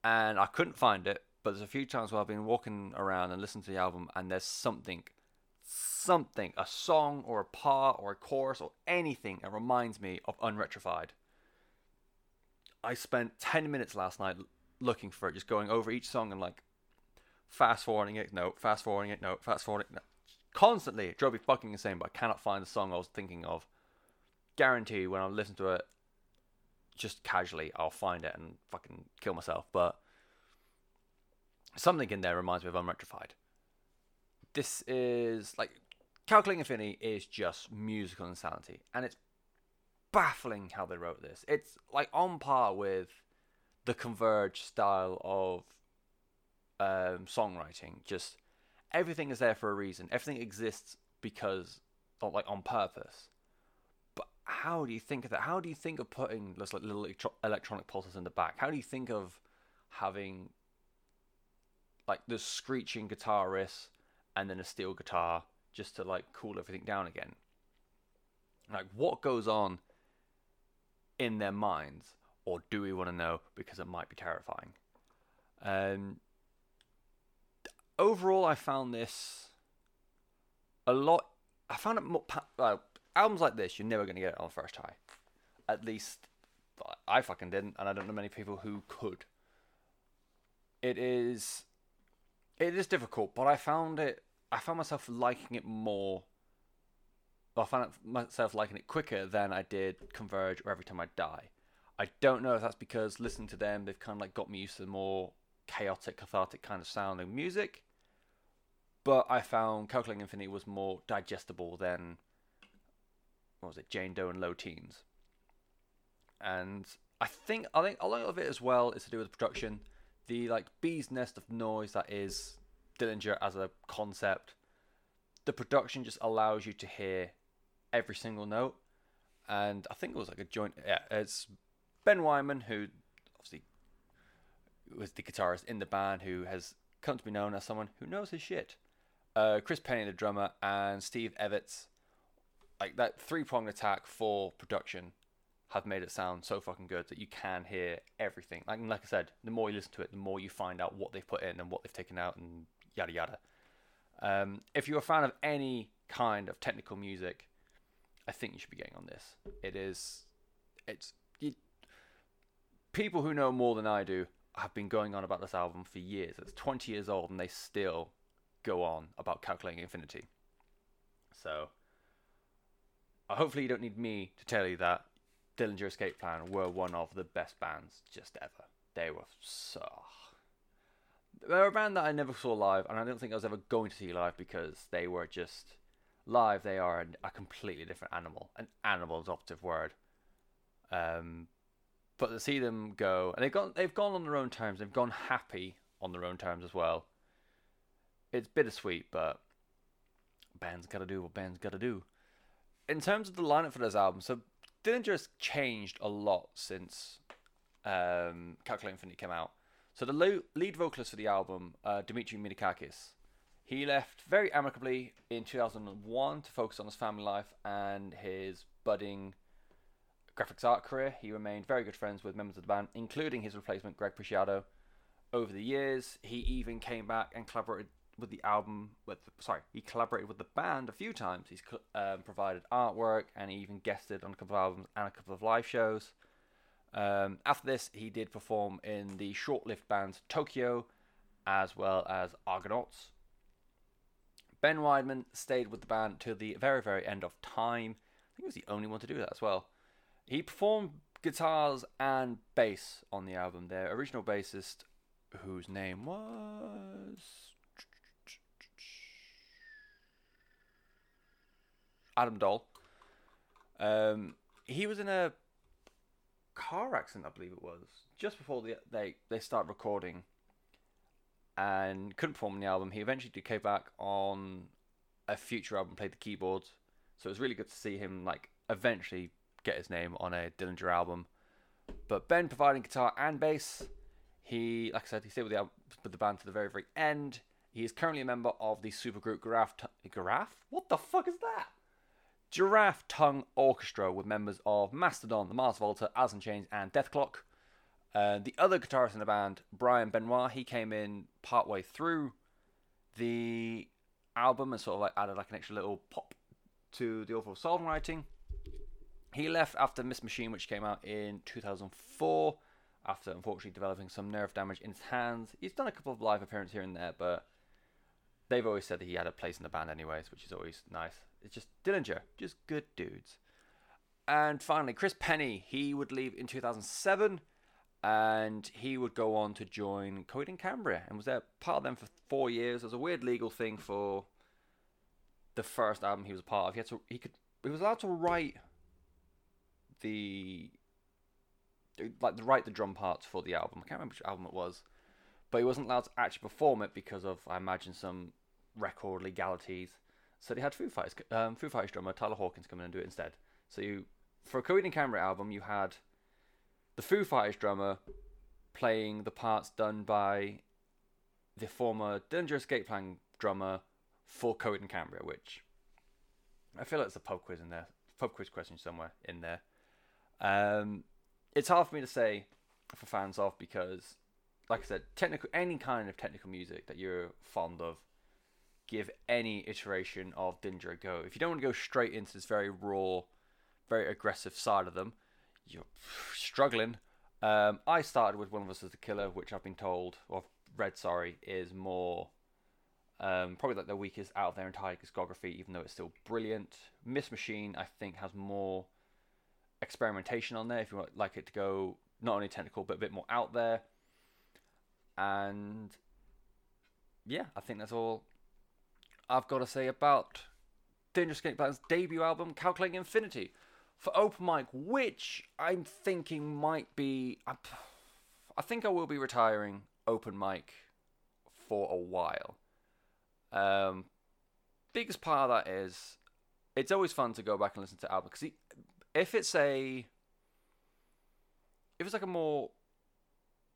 And I couldn't find it, but there's a few times where I've been walking around and listening to the album and there's something, a song or a part or a chorus or anything that reminds me of Unretrified. I spent 10 minutes last night looking for it, just going over each song and like fast-forwarding it, no, fast-forwarding it, no, fast-forwarding it, no. Constantly, it drove me fucking insane, but I cannot find the song I was thinking of. Guarantee when I listen to it, just casually, I'll find it and fucking kill myself. But something in there reminds me of Unretrified. This is like, Calculating Infinity is just musical insanity, and it's baffling how they wrote this. It's like on par with the Converge style of songwriting. Just everything is there for a reason. Everything exists because, or like on purpose. But how do you think of that? How do you think of putting those like little electronic pulses in the back? How do you think of having like the screeching guitarist and then a steel guitar just to like cool everything down again? Like, what goes on in their minds? Or do we want to know, because it might be terrifying? Overall, I found this a lot. I found it more. Albums like this, you're never going to get it on first try. At least I fucking didn't, and I don't know many people who could. It is difficult, but I found myself liking it more. I found myself liking it quicker than I did Converge or Every Time I Die. I don't know if that's because listening to them, they've kind of like got me used to the more chaotic, cathartic kind of sounding music. But I found Calculating Infinity was more digestible than, what was it, Jane Doe and Low Teens. And I think a lot of it as well is to do with the production. The like bee's nest of noise that is Dillinger as a concept. The production just allows you to hear every single note. And I think it was like a joint, yeah, it's Ben Wyman, who obviously was the guitarist in the band, who has come to be known as someone who knows his shit. Chris Penny, the drummer, and Steve Evitz. Like, that three-pronged attack for production have made it sound so fucking good that you can hear everything. Like I said, the more you listen to it, the more you find out what they've put in and what they've taken out and yada yada. If you're a fan of any kind of technical music, I think you should be getting on this. People who know more than I do have been going on about this album for years. It's 20 years old and they still go on about Calculating Infinity. So, hopefully you don't need me to tell you that Dillinger Escape Plan were one of the best bands just ever. They were so... They're a band that I never saw live, and I don't think I was ever going to see live, because they were just... Live, they are a completely different animal. An animal is an operative word. But to see them go, and they've gone on their own terms, they've gone happy on their own terms as well. It's bittersweet, but bands gotta do what bands gotta do. In terms of the lineup for this album, so Dillinger has changed a lot since Calculating Infinity came out. So the lead vocalist for the album, Dimitri Midakakis, he left very amicably in 2001 to focus on his family life and his budding graphics art career, he remained very good friends with members of the band, including his replacement Greg Preciado. Over the years, he even came back and collaborated with the album. He collaborated with the band a few times. He's provided artwork, and he even guested on a couple of albums and a couple of live shows. After this, he did perform in the short-lived bands Tokyo, as well as Argonauts. Ben Wideman stayed with the band to the very, very end of time. I think he was the only one to do that as well. He performed guitars and bass on the album. Their original bassist, whose name was... Adam Doll. He was in a car accident, I believe it was, just before they started recording, and couldn't perform on the album. He eventually did came back on a future album, played the keyboards, so it was really good to see him eventually get his name on a Dillinger album. But Ben providing guitar and bass, he, like I said, he stayed with the band to the very, very end. He is currently a member of the supergroup Giraffe? What the fuck is that? Giraffe Tongue Orchestra, with members of Mastodon, the Mars Volta, Alice in Chains, and Death Clock. The other guitarist in the band, Brian Benoit, he came in partway through the album and added an extra little pop to the overall songwriting. He left after Miss Machine, which came out in 2004, after unfortunately developing some nerve damage in his hands. He's done a couple of live appearances here and there, but they've always said that he had a place in the band anyways, which is always nice. It's just Dillinger, just good dudes. And finally, Chris Penny, he would leave in 2007, and he would go on to join Coed and Cambria, and was there part of them for 4 years. There was a weird legal thing for the first album he was a part of. He was allowed to write the drum parts for the album. I can't remember which album it was, but he wasn't allowed to actually perform it because of, I imagine, some record legalities. So they had Foo Fighters drummer Tyler Hawkins come in and do it instead. So for a Coed and Cambria album, you had the Foo Fighters drummer playing the parts done by the former Dillinger Escape Plan drummer for Coed and Cambria, which I feel like there's a pub quiz question somewhere in there. It's hard for me to say for fans of, because, like I said, any kind of technical music that you're fond of, give any iteration of Dillinger a go. If you don't want to go straight into this very raw, very aggressive side of them, you're struggling. I started with One of Us Is the Killer, which I've been told, or I've read, is more probably their weakest out of their entire discography, even though it's still brilliant. Miss Machine, I think, has more experimentation on there if you want it to go not only technical but a bit more out there. And yeah, I think that's all I've got to say about Dillinger Escape Plan's debut album, Calculating Infinity, for open mic, which I'm thinking might be... I think I will be retiring open mic for a while. Biggest part of that is it's always fun to go back and listen to album, because if it's a more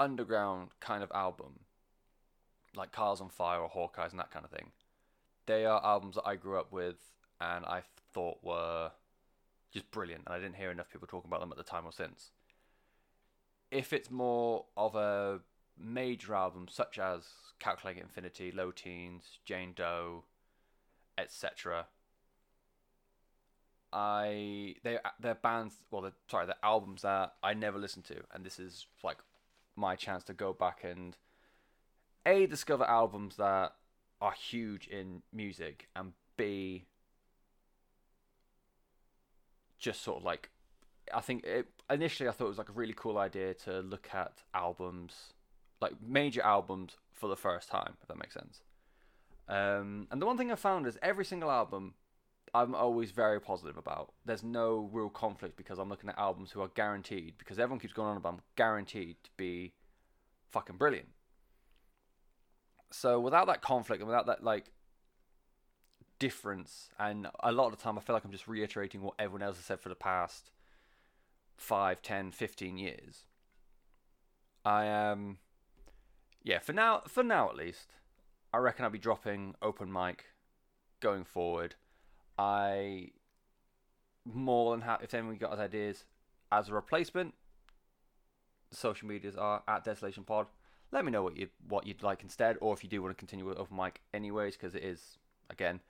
underground kind of album, like Cars on Fire or Hawkeyes and that kind of thing, they are albums that I grew up with and I thought were just brilliant, and I didn't hear enough people talking about them at the time or since. If it's more of a major album, such as Calculating Infinity, Low Teens, Jane Doe, etc., they're albums that I never listened to, and this is my chance to go back and A, discover albums that are huge in music, and B, just I think initially I thought it was a really cool idea to look at albums, major albums, for the first time, if that makes sense. And the one thing I found is every single album I'm always very positive about. There's no real conflict, because I'm looking at albums who are guaranteed, because everyone keeps going on about them, guaranteed to be fucking brilliant. So without that conflict and without that difference, and a lot of the time I feel like I'm just reiterating what everyone else has said for the past 5, 10, 15 years. I am... yeah, for now at least, I reckon I'll be dropping open mic going forward. I more than happy, if anyone got ideas, As a replacement, the social medias are at Desolation Pod. Let me know what you'd like instead, or if you do want to continue with open mic anyways, because it is, again,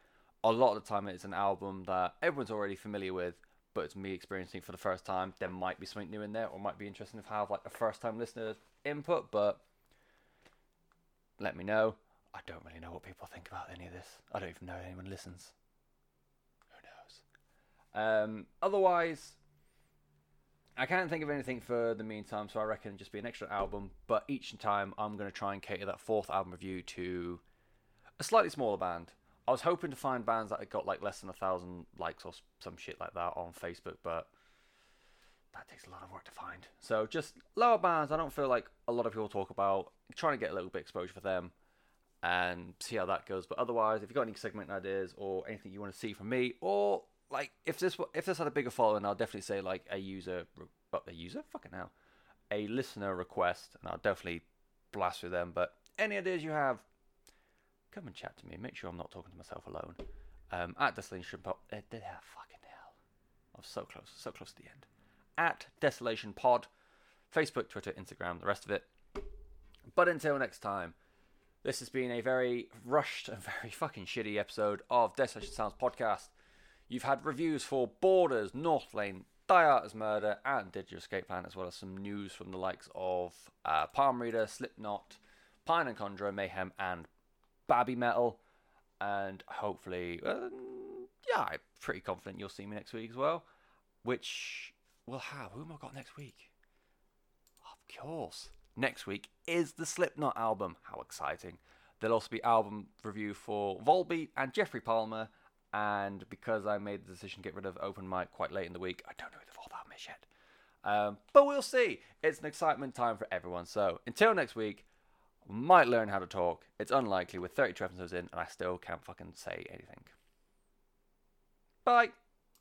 a lot of the time it's an album that everyone's already familiar with, but it's me experiencing for the first time. There might be something new in there, or might be interesting to have like a first time listener input, but let me know. I don't really know what people think about any of this. I don't even know if anyone listens. Who knows? Otherwise, I can't think of anything for the meantime, so I reckon it'll just be an extra album, but each time I'm going to try and cater that fourth album review to a slightly smaller band. I was hoping to find bands that had got like less than 1,000 likes or some shit like that on Facebook, but that takes a lot of work to find. So just lower bands I don't feel like a lot of people talk about, trying to get a little bit of exposure for them and see how that goes. But otherwise, if you've got any segment ideas or anything you want to see from me, or like if this had a bigger following, I'll definitely say like a listener request, and I'll definitely blast through them. But any ideas you have, come and chat to me. Make sure I'm not talking to myself alone. At Desolation Pod, fucking hell, I'm so close to the end. At Desolation Pod, Facebook, Twitter, Instagram, the rest of it. But until next time, this has been a very rushed and very fucking shitty episode of Desolation Sounds Podcast. You've had reviews for Borders, Northlane, Thy Art Is Murder, and Dillinger Escape Plan, as well as some news from the likes of Palm Reader, Slipknot, Pine and Condra, Mayhem, and Baby Metal. And hopefully, I'm pretty confident you'll see me next week as well. Which we'll have. Who have I got next week? Of course. Next week is the Slipknot album. How exciting. There'll also be album review for Volbeat and Jeffrey Palmer. And because I made the decision to get rid of open mic quite late in the week, I don't know who the fourth album is yet. But we'll see. It's an excitement time for everyone. So until next week, might learn how to talk. It's unlikely. We're 32 episodes in and I still can't fucking say anything. Bye.